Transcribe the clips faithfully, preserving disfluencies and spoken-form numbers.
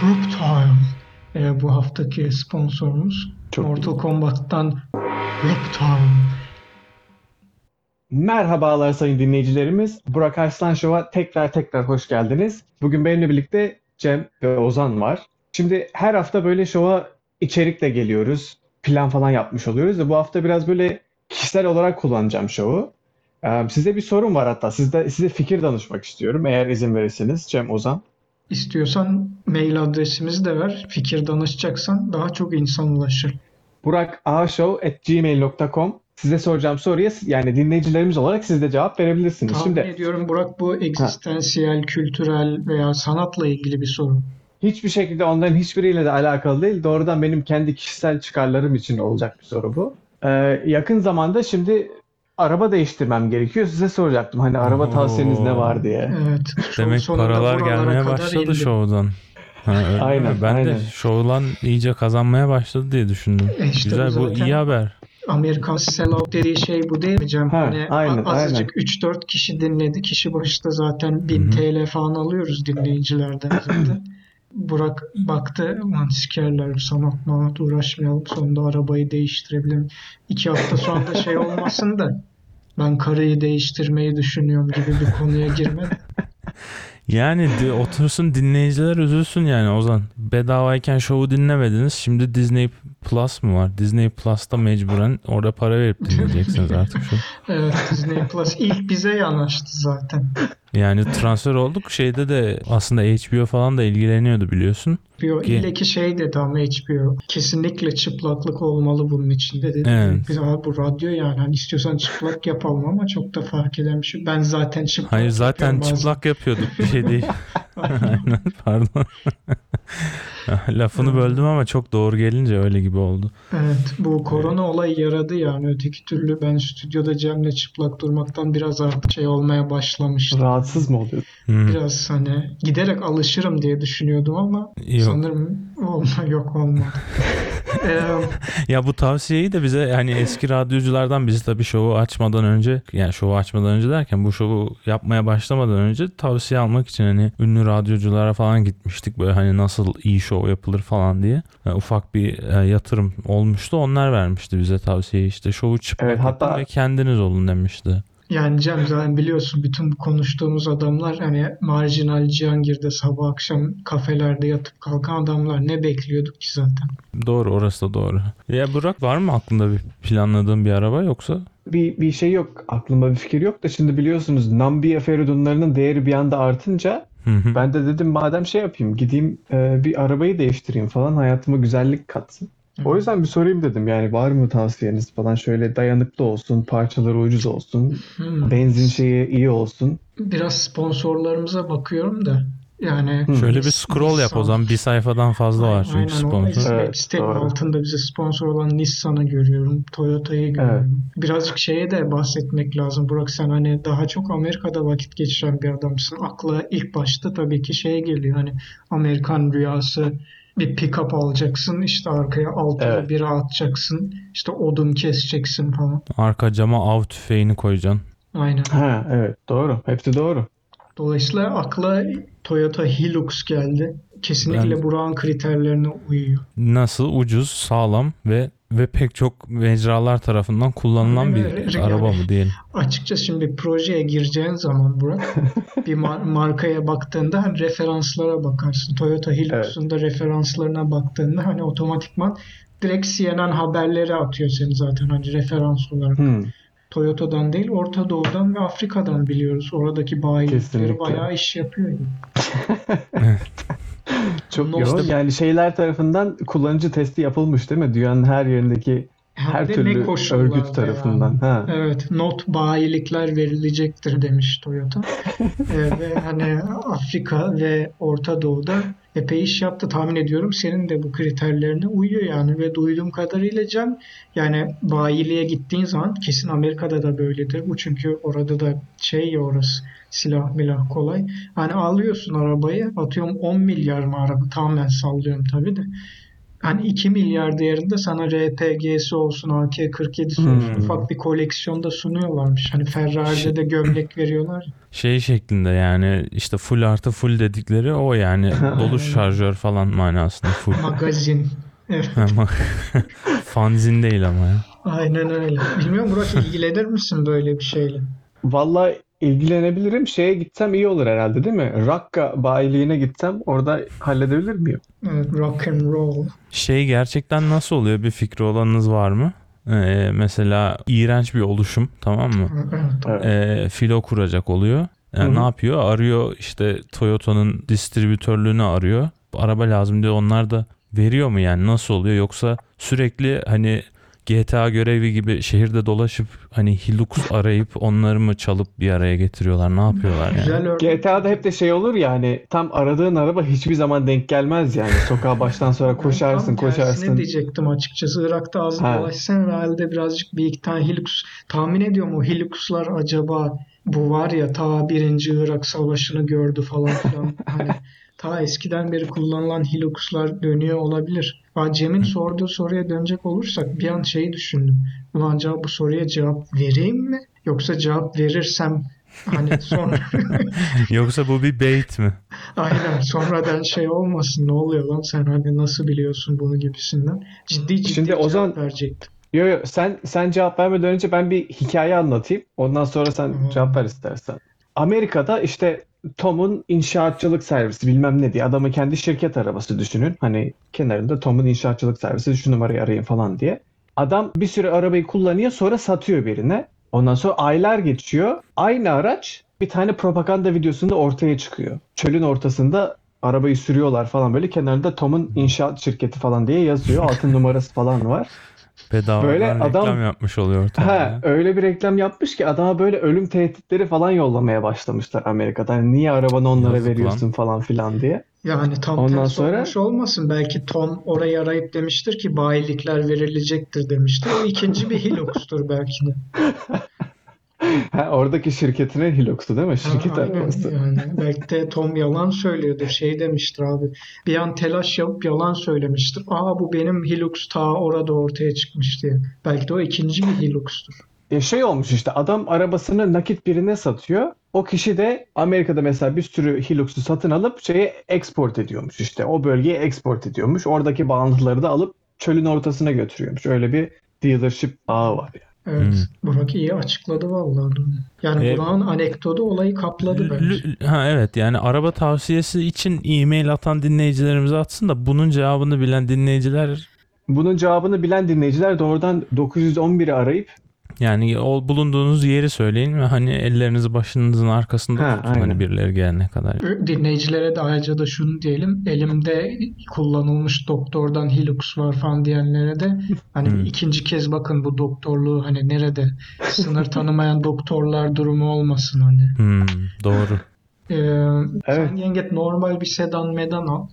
Grup Time e, bu haftaki sponsorumuz. Çok Mortal iyi. Kombat'tan Grup Time. Merhabalar sayın dinleyicilerimiz. Burak Arslan Show'a tekrar tekrar hoş geldiniz. Bugün benimle birlikte Cem ve Ozan var. Şimdi her hafta böyle şova içerikle geliyoruz. Plan falan yapmış oluyoruz da bu hafta biraz böyle kişisel olarak kullanacağım şovu. Ee, size bir sorum var hatta. Sizde, size fikir danışmak istiyorum eğer izin verirseniz Cem, Ozan. İstiyorsan mail adresimizi de ver. Fikir danışacaksan daha çok insan ulaşır. burak a show at gmail dot com. Size soracağım soruya yani dinleyicilerimiz olarak siz de cevap verebilirsiniz. Tahmin Şimdi... ediyorum Burak bu egzistansiyel, ha. kültürel veya sanatla ilgili bir soru. Hiçbir şekilde onların hiçbiriyle de alakalı değil. Doğrudan benim kendi kişisel çıkarlarım için olacak bir soru bu. Ee, yakın zamanda şimdi araba değiştirmem gerekiyor. Size soracaktım hani araba Oo. tavsiyeniz ne var diye. Evet. Demek paralar gelmeye başladı şovdan. Ha, aynen. Ben aynen. de şovdan iyice kazanmaya başladı diye düşündüm. E işte Güzel bu iyi haber. Amerikan sellout dediği şey bu değil mi Cem? Ha, hani aynen, azıcık aynen. üç dört kişi dinledi. Kişi başta zaten bin T L falan alıyoruz dinleyicilerden zaten. Burak baktı, ulan sikerler sanat manat uğraşmayalım, sonunda arabayı değiştirebilirim. İki hafta sonra da şey olmasın da ben karıyı değiştirmeyi düşünüyorum gibi bir konuya girmedi. Yani otursun dinleyiciler üzülsün yani Ozan. Bedavayken şovu dinlemediniz. Şimdi Disney Plus mı var? Disney Plus'ta mecburen orada para verip dinleyeceksiniz artık şu. Evet, Disney Plus ilk bize yanaştı zaten. Yani transfer olduk. Şeyde de aslında H B O falan da ilgileniyordu biliyorsun. H B O ki... ile ki şey dedi ama H B O kesinlikle çıplaklık olmalı bunun içinde dedi. Evet. Biz, abi bu radyo yani hani istiyorsan çıplak yapalım ama çok da fark eden bir şey. Ben zaten çıplak Hayır zaten çıplak yapıyorduk bir şey değil. Aynen pardon. Lafını böldüm ama çok doğru gelince öyle gibi oldu. Evet bu korona olayı yaradı yani öteki türlü ben stüdyoda Cem'le çıplak durmaktan biraz artık şey olmaya başlamıştım. Rahatsız mı oluyor? Hmm. Biraz hani giderek alışırım diye düşünüyordum ama yok. sanırım olma, yok olmadı. ee, ya bu tavsiyeyi de bize hani eski radyoculardan bizi tabii şovu açmadan önce yani şovu açmadan önce derken bu şovu yapmaya başlamadan önce tavsiye almak için hani ünlü radyoculara falan gitmiştik böyle hani nasıl iyi şov yapılır falan diye yani ufak bir yani yatırım olmuştu. Onlar vermişti bize tavsiyeyi işte şovu çıplak evet, hatta... ve kendiniz olun demişti. Yani Cem zaten biliyorsun bütün konuştuğumuz adamlar hani marjinal Cihangir'de sabah akşam kafelerde yatıp kalkan adamlar ne bekliyorduk ki zaten. Doğru orası da doğru. Ya Burak var mı aklında bir planladığın bir araba yoksa? Bir bir şey yok aklımda bir fikir yok da şimdi biliyorsunuz Namibya feridunlarının değeri bir anda artınca hı hı. ben de dedim madem şey yapayım gideyim e, bir arabayı değiştireyim falan hayatıma güzellik katsın. O yüzden bir sorayım dedim yani var mı tavsiyeniz falan şöyle dayanıklı olsun, parçaları ucuz olsun, hmm. benzin şeyi iyi olsun. Biraz sponsorlarımıza bakıyorum da yani. Hmm. Şöyle bir scroll Nissan. Yap o zaman bir sayfadan fazla aynen, var çünkü aynen, sponsor. Evet, sitenin altında bize sponsor olan Nissan'ı görüyorum, Toyota'yı görüyorum. Evet. Birazcık şeye de bahsetmek lazım Burak sen hani daha çok Amerika'da vakit geçiren bir adamsın. Akla ilk başta tabii ki şey geliyor hani Amerikan rüyası. Bir pick-up alacaksın, işte arkaya altına evet. biri atacaksın, işte odun keseceksin falan. Arka cama av tüfeğini koyacaksın. Aynen. Ha, evet doğru, hepsi doğru. Dolayısıyla akla Toyota Hilux geldi. Kesinlikle ben... Burak'ın kriterlerine uyuyor. Nasıl ucuz, sağlam ve ve pek çok mecralar tarafından kullanılan yani, bir yani, araba mı diyelim. Açıkçası şimdi projeye gireceğin zaman Burak bir mar- markaya baktığında hani referanslara bakarsın. Toyota Hilux'un evet. da referanslarına baktığında hani otomatikman direkt C N N haberleri atıyor seni zaten hani referans olarak. Hmm. Toyota'dan değil Orta Doğu'dan ve Afrika'dan biliyoruz. Oradaki bayileri bayağı iş yapıyor. Çok yoğun yani şeyler tarafından kullanıcı testi yapılmış değil mi? Dünyanın her yerindeki her, her türlü örgüt tarafından. Yani. Ha. Evet not bayilikler verilecektir demiş Toyota. ee, ve hani Afrika ve Orta Doğu'da epey iş yaptı tahmin ediyorum. Senin de bu kriterlerine uyuyor yani ve duyduğum kadarıyla Cem yani bayiliğe gittiğin zaman kesin Amerika'da da böyledir bu çünkü orada da şey ya orası silah milah kolay. Hani alıyorsun arabayı atıyorum on milyar mı araba tamamen sallıyorum tabii de hani iki milyar değerinde sana R P G'si olsun, A K kırk yedisi hmm. olsun, ufak bir koleksiyonda sunuyorlarmış. Hani Ferrari'de de gömlek veriyorlar. Şey şeklinde yani işte full artı full dedikleri o yani dolu şarjör falan manasında full. Magazin. Evet. Fanzin değil ama ya. Aynen öyle. Bilmiyorum Burak, ilgilenir misin böyle bir şeyle? Vallahi ilgilenebilirim. Şeye gitsem iyi olur herhalde değil mi? Rakka bayiliğine gitsem orada halledebilir miyim? Evet, rock and roll. Şey gerçekten nasıl oluyor? Bir fikri olanınız var mı? Ee, mesela iğrenç bir oluşum, tamam mı? Evet. Ee, filo kuracak oluyor. Yani ne yapıyor? Arıyor işte Toyota'nın distribütörlüğünü arıyor. Araba lazım diyor. Onlar da veriyor mu yani? Nasıl oluyor? Yoksa sürekli hani G T A görevi gibi şehirde dolaşıp hani Hilux arayıp onları mı çalıp bir araya getiriyorlar? Ne yapıyorlar yani? G T A'da hep de şey olur ya hani tam aradığın araba hiçbir zaman denk gelmez yani. Sokağa baştan sonra koşarsın koşarsın. Ne diyecektim açıkçası. Irak'ta az dolaşsan herhalde birazcık bir iki tane Hilux. Tahmin ediyorum o Hilux'lar acaba bu var ya ta birinci Irak savaşını gördü falan filan. Hani ta eskiden beri kullanılan Hilux'lar dönüyor olabilir. Cem'in sorduğu soruya dönecek olursak bir an şeyi düşündüm. Ulan acaba bu soruya cevap vereyim mi? Yoksa cevap verirsem hani sonra... Yoksa bu bir bait mi? Aynen. Sonradan şey olmasın, ne oluyor lan sen hani nasıl biliyorsun bunu gibisinden. Ciddi ciddi şimdi cevap Ozan... verecektim. Yo yo sen, sen cevap vermeden önce ben bir hikaye anlatayım. Ondan sonra sen hmm. cevap ver istersen. Amerika'da işte... Tom'un inşaatçılık servisi bilmem ne diye adamı kendi şirket arabası düşünün. Hani kenarında Tom'un inşaatçılık servisi şu numarayı arayın falan diye. Adam bir süre arabayı kullanıyor sonra satıyor birine. Ondan sonra aylar geçiyor. Aynı araç bir tane propaganda videosunda ortaya çıkıyor. Çölün ortasında arabayı sürüyorlar falan böyle kenarında Tom'un inşaat şirketi falan diye yazıyor. Altın numarası falan var. Bedavadan reklam adam, yapmış oluyor. He, ya. Öyle bir reklam yapmış ki adama böyle ölüm tehditleri falan yollamaya başlamışlar Amerika'da. Hani niye arabanı onlara yazık veriyorsun lan falan filan diye. Yani tam ondan tersi sonra... olmuş olmasın. Belki Tom orayı arayıp demiştir ki bayilikler verilecektir demiştir. O ikinci bir Hilux'tur belki de. Ha, oradaki şirketine Hilux'tu değil mi? Şirket ha, arabası. Yani. Belki de Tom yalan söylüyordur. Şey demiştir abi. Bir an telaş yapıp yalan söylemiştir. Aa bu benim Hilux ta orada ortaya çıkmış diye. Belki de o ikinci bir Hilux'tur. Ya şey olmuş işte adam arabasını nakit birine satıyor. O kişi de Amerika'da mesela bir sürü Hilux'u satın alıp şeye export ediyormuş işte. O bölgeye export ediyormuş. Oradaki bağlantıları da alıp çölün ortasına götürüyormuş. Öyle bir dealership ağı var yani. Evet. Hmm. Burak iyi açıkladı vallahi. Yani ee, Burak'ın anekdotu olayı kapladı l- bence. L- ha evet yani araba tavsiyesi için e-mail atan dinleyicilerimize atsın da bunun cevabını bilen dinleyiciler bunun cevabını bilen dinleyiciler doğrudan dokuz yüz on biri arayıp yani o bulunduğunuz yeri söyleyin ve hani ellerinizi başınızın arkasında ha, tutun hani birileri gelene kadar. Dinleyicilere de ayrıca da şunu diyelim, elimde kullanılmış doktordan Hilux var falan diyenlere de hani hmm. ikinci kez bakın bu doktorluğu hani nerede sınır tanımayan doktorlar durumu olmasın hani. Hmm, doğru. ee, evet. Sen yengeç normal bir sedan medan al.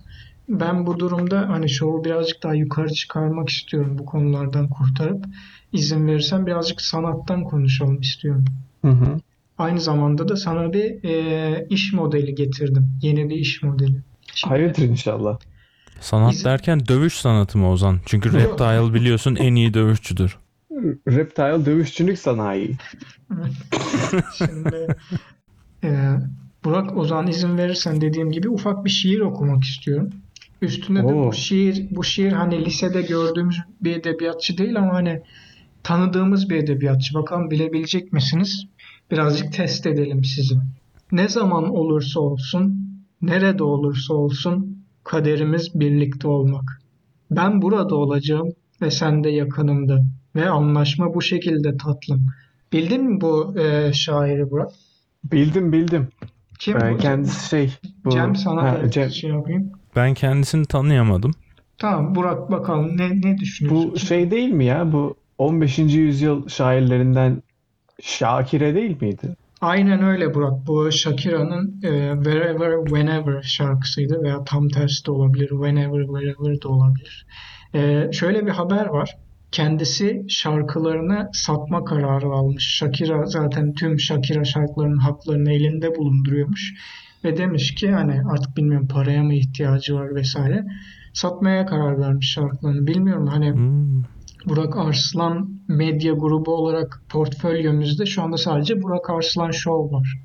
Ben bu durumda hani şovu birazcık daha yukarı çıkarmak istiyorum bu konulardan kurtarıp. İzin verirsen birazcık sanattan konuşalım istiyorum. Hı hı. Aynı zamanda da sana bir e, iş modeli getirdim. Yeni bir iş modeli. Şimdi, hayırdır inşallah. Sanat izin... derken dövüş sanatı mı Ozan? Çünkü Reptile biliyorsun en iyi dövüşçüdür. Reptile dövüşçülük sanayi. Şimdi... E, Burak Ozan izin verirsen dediğim gibi ufak bir şiir okumak istiyorum. Üstüne Oo. de bu şiir, bu şiir hani lisede gördüğümüz bir edebiyatçı değil ama hani tanıdığımız bir edebiyatçı. Bakalım bilebilecek misiniz? Birazcık test edelim sizi. Ne zaman olursa olsun, nerede olursa olsun kaderimiz birlikte olmak. Ben burada olacağım ve sen de yakınımda ve anlaşma bu şekilde tatlım. Bildin mi bu e, şairi Burak? Bildim bildim. Kim ben bu? Kendisi şey. Bu... Cem sana ha, da Cem. Şey yapayım. Ben kendisini tanıyamadım. Tamam Burak bakalım ne, ne düşünüyorsun? Bu şey değil mi ya bu on beşinci yüzyıl şairlerinden Shakira değil miydi? Aynen öyle Burak. Bu Shakira'nın e, Wherever, Whenever şarkısıydı veya tam tersi de olabilir. Whenever, Wherever de olabilir. E, şöyle bir haber var. Kendisi şarkılarını satma kararı almış. Shakira zaten tüm Shakira şarkılarının haklarını elinde bulunduruyormuş. Ve demiş ki hani artık bilmiyorum paraya mı ihtiyacı var vesaire. satmaya karar vermiş şarkılarını. Bilmiyorum hani hmm. Burak Arslan medya grubu olarak portföyümüzde şu anda sadece Burak Arslan Show var.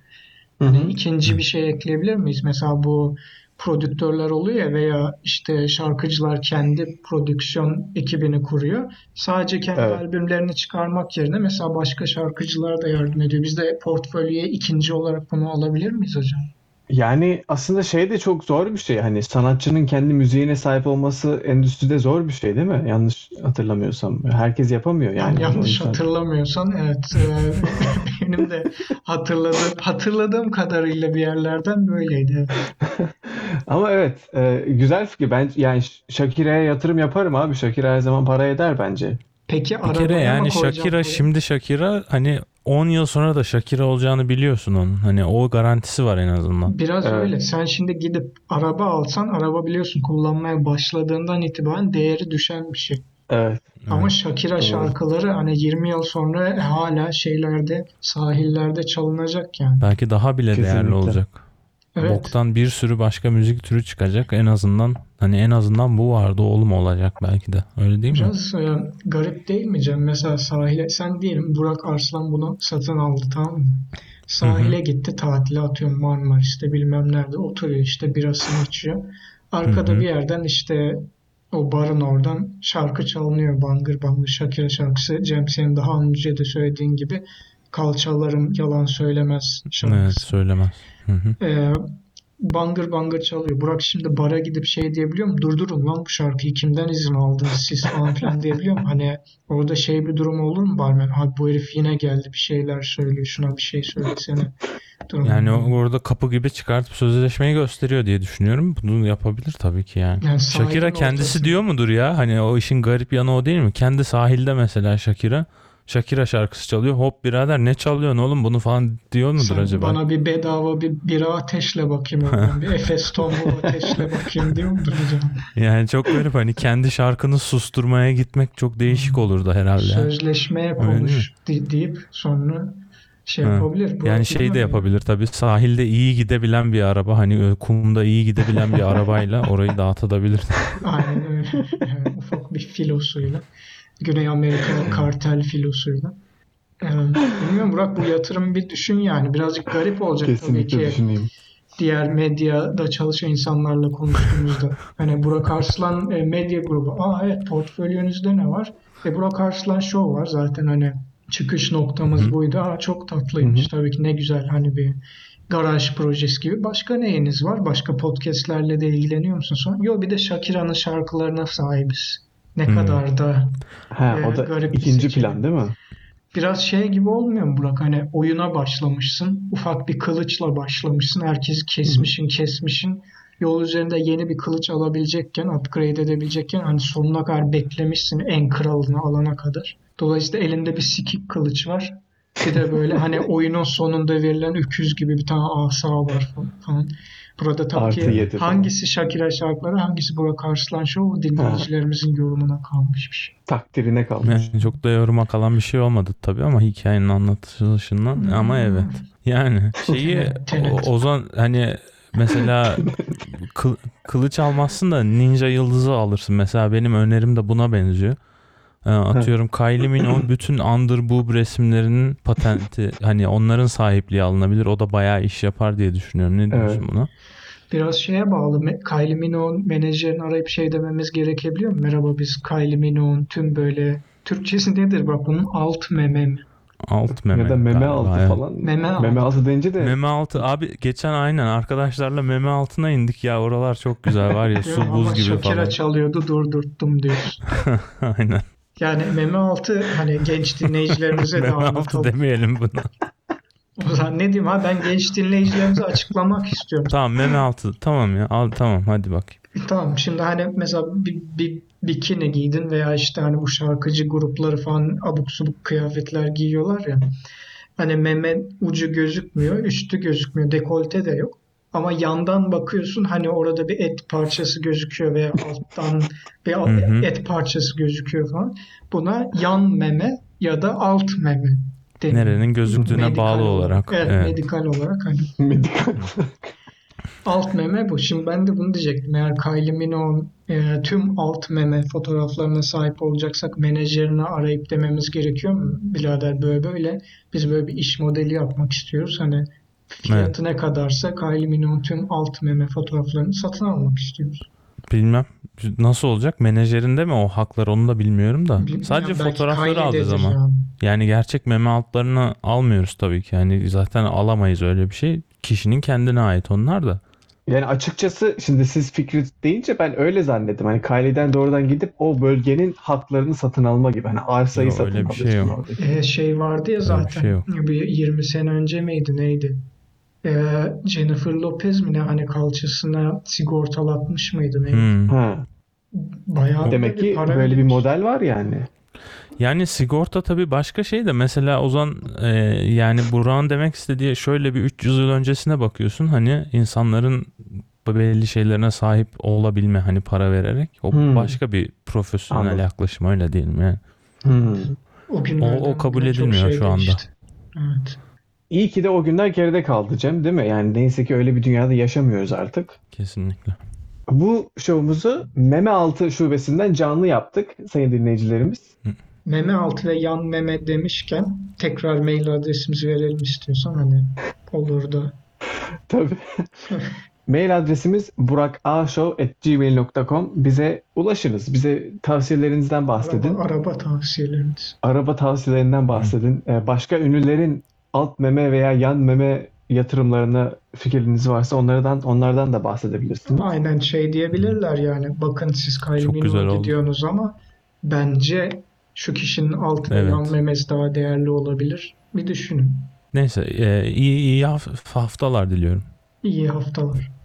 Yani hmm. ikinci bir şey ekleyebilir miyiz? Mesela bu prodüktörler oluyor ya veya işte şarkıcılar kendi prodüksiyon ekibini kuruyor. Sadece kendi evet. albümlerini çıkarmak yerine mesela başka şarkıcılar da yardım ediyor. Biz de portföyye ikinci olarak bunu alabilir miyiz hocam? Yani aslında şey de çok zor bir şey. Hani sanatçının kendi müziğine sahip olması endüstride zor bir şey değil mi? Yanlış hatırlamıyorsam. Herkes yapamıyor yani. Yanlış hatırlamıyorsan evet. Benim de hatırladığım, hatırladığım kadarıyla bir yerlerden böyleydi. Ama evet. Güzel fikir. Ben yani Shakira'ya yatırım yaparım abi. Shakira her zaman para eder bence. Peki arabaya yani Shakira böyle? Şimdi Shakira hani on yıl sonra da Shakira olacağını biliyorsun onun. Hani o garantisi var en azından. Biraz evet. öyle. Sen şimdi gidip araba alsan araba biliyorsun kullanmaya başladığından itibaren değeri düşen bir şey. Evet. Ama evet. Shakira evet. şarkıları hani yirmi yıl sonra hala şeylerde sahillerde çalınacak yani. Belki daha bile kesinlikle. Değerli olacak. Evet. Boktan bir sürü başka müzik türü çıkacak. En azından hani en azından bu vardı oğlum olacak belki de. Öyle değil biraz mi? Biraz e, garip değil mi Cem? Mesela sahile sen diyelim Burak Arslan bunu satın aldı tamam mı? Sahile Hı-hı. gitti tatile atıyor Marmaris'te bilmem nerede oturuyor işte birasını açıyor. Arkada Hı-hı. bir yerden işte o barın oradan şarkı çalınıyor bangır bangır Shakira şarkısı. Cem senin daha önce de söylediğin gibi kalçalarım yalan söylemez şarkısı. Evet söylemez. Hı hı. Ee, bangır bangır çalıyor. Burak şimdi bara gidip şey diyebiliyor mu? Durdurun lan bu şarkıyı kimden izin aldınız siz falan filan diyebiliyor mu? Hani orada şey bir durum olur mu barmen? Ha bu herif yine geldi bir şeyler söylüyor. Şuna bir şey söylesene. Durum yani orada kapı gibi çıkartıp sözleşmeyi gösteriyor diye düşünüyorum. Bunu yapabilir tabii ki yani. yani Shakira kendisi ortasında... diyor mudur ya? Hani o işin garip yanı o değil mi? Kendi sahilde mesela Shakira. Shakira şarkısı çalıyor. Hop birader ne çalıyorsun oğlum bunu falan diyor mudur sen acaba? Bana bir bedava bir bira ateşle bakayım. Bir Efes tombul ateşle bakayım diyor mudur acaba? Yani çok garip hani kendi şarkını susturmaya gitmek çok değişik olurdu herhalde. Sözleşmeye yani. Konuş de, deyip sonra şey ha. yapabilir. Bu yani şey de yapabilir tabii sahilde iyi gidebilen bir araba hani kumda iyi gidebilen bir arabayla orayı dağıtabilir. Aynen öyle. Yani ufak bir filosuyla. Güney Amerika kartel filosuyla. Ee, bilmiyorum Burak bu yatırımı bir düşün yani. Birazcık garip olacak kesinlikle tabii ki. Düşüneyim. Diğer medyada çalışan insanlarla konuştuğumuzda. Hani Burak Arslan e, medya grubu. Aa evet portföyünüzde ne var? E, Burak Arslan Show var zaten hani çıkış noktamız Hı-hı. buydu. Aa çok tatlıymış Hı-hı. tabii ki ne güzel hani bir garaj projesi gibi. Başka neyiniz var? Başka podcastlerle de ilgileniyor musunuz? Yo bir de Shakira'nın şarkılarına sahibiz. Ne hmm. kadar da, ha, e, o da garip ikinci plan değil mi? Biraz şey gibi olmuyor mu Burak? Hani oyuna başlamışsın, ufak bir kılıçla başlamışsın, herkesi kesmişin, hmm. kesmişin. Yol üzerinde yeni bir kılıç alabilecekken, upgrade edebilecekken hani sonuna kadar beklemişsin en kralını alana kadar. Dolayısıyla elinde bir sikik kılıç var. Bir de böyle hani oyunun sonunda verilen öküz gibi bir tane asa var falan. Burada tabii ki hangisi Shakira şarkıları, hangisi Burak Arslan Show dinleyicilerimizin yorumuna kalmış bir şey. Takdirine kalmış. Yani çok da yoruma kalan bir şey olmadı tabii ama hikayenin anlatılışından hmm. ama evet. Yani şeyi o, Ozan hani mesela kıl, kılıç almazsın da ninja yıldızı alırsın. Mesela benim önerim de buna benziyor. Atıyorum Kylie Minogue bütün underboob resimlerinin patenti hani onların sahipliği alınabilir. O da bayağı iş yapar diye düşünüyorum. Ne diyorsun evet. buna? Biraz şeye bağlı. Kylie Minogue menajerini arayıp şey dememiz gerekebiliyor mu? Merhaba biz Kylie Minogue'un tüm böyle Türkçesi nedir bak bunun alt meme mi? Alt meme. Ya da meme altı yani. Falan. Meme altı. Meme altı deyince de. Meme altı. Abi geçen aynen arkadaşlarla meme altına indik ya. Oralar çok güzel var ya. Su buz gibi falan. Ama Shakira çalıyordu durdurttum diyorsun. Aynen. Yani meme altı hani genç dinleyicilerimize de anlatalım. Meme altı demeyelim buna. O zaman ne diyeyim ha ben genç dinleyicilerimize açıklamak istiyorum. Tamam meme altı tamam ya al tamam hadi bak. Tamam şimdi hani mesela bir, bir bikini giydin veya işte hani bu şarkıcı grupları falan abuk subuk kıyafetler giyiyorlar ya. Hani meme ucu gözükmüyor üstü gözükmüyor dekolte de yok. Ama yandan bakıyorsun hani orada bir et parçası gözüküyor veya alttan bir hı hı. et parçası gözüküyor falan. Buna yan meme ya da alt meme deniyor. Nerenin gözüktüğüne medikal bağlı olarak. Evet, evet. Medikal olarak. Hani. Medikal olarak. Alt meme bu. Şimdi ben de bunu diyecektim. Eğer Kylie Minogue e, tüm alt meme fotoğraflarına sahip olacaksak menajerini arayıp dememiz gerekiyor mu? Birader böyle böyle biz böyle bir iş modeli yapmak istiyoruz. Hani fiyatı evet. ne kadarsa Kylie Minogue tüm alt meme fotoğraflarını satın almak istiyoruz. Bilmem. Nasıl olacak? Menajerinde mi o haklar onu da bilmiyorum da. Bilmiyorum. Sadece fotoğrafları aldığı zaman. Ya. Yani gerçek meme altlarını almıyoruz tabii ki. Yani zaten alamayız öyle bir şey. Kişinin kendine ait onlar da. Yani açıkçası şimdi siz fikri deyince ben öyle zannettim. Hani Kylie'den doğrudan gidip o bölgenin haklarını satın alma gibi. Hani arsayı Yo, satın alma. Şey, ee, şey vardı ya zaten. Öyle bir şey yirmi sene önce miydi neydi? Ee, Jennifer Lopez mi ne hani kalçasına sigortalatmış mıydı neydi? Hmm. Ha. Bayağı demek ki böyle vermiş. Bir model var yani. Yani sigorta tabii başka şey de mesela Ozan e, yani Burak'ın demek istediği şöyle bir üç yüz yıl öncesine bakıyorsun hani insanların belli şeylerine sahip olabilme hani para vererek o hmm. başka bir profesyonel Anladım. Yaklaşım öyle değil mi? Hmm. O, o, o kabul edilmiyor şey şu anda. Işte. Evet. İyi ki de o günler geride kaldı Cem değil mi? Yani neyse ki öyle bir dünyada yaşamıyoruz artık. Kesinlikle. Bu şovumuzu meme altı şubesinden canlı yaptık sayın dinleyicilerimiz. Hı. Meme altı ve yan meme demişken tekrar mail adresimizi verelim istiyorsan hani olur da. Tabii. Mail adresimiz burak a show at gmail dot com. Bize ulaşınız. Bize tavsiyelerinizden bahsedin. Araba, araba tavsiyeleriniz. Araba tavsiyelerinden bahsedin. Hı. Başka ünlülerin alt meme veya yan meme yatırımlarına fikriniz varsa onlardan onlardan da bahsedebilirsiniz. Aynen şey diyebilirler yani bakın siz kaybını gidiyorsunuz ama bence şu kişinin alt evet. yan memesi daha değerli olabilir. Bir düşünün. Neyse iyi, iyi haftalar diliyorum. İyi haftalar.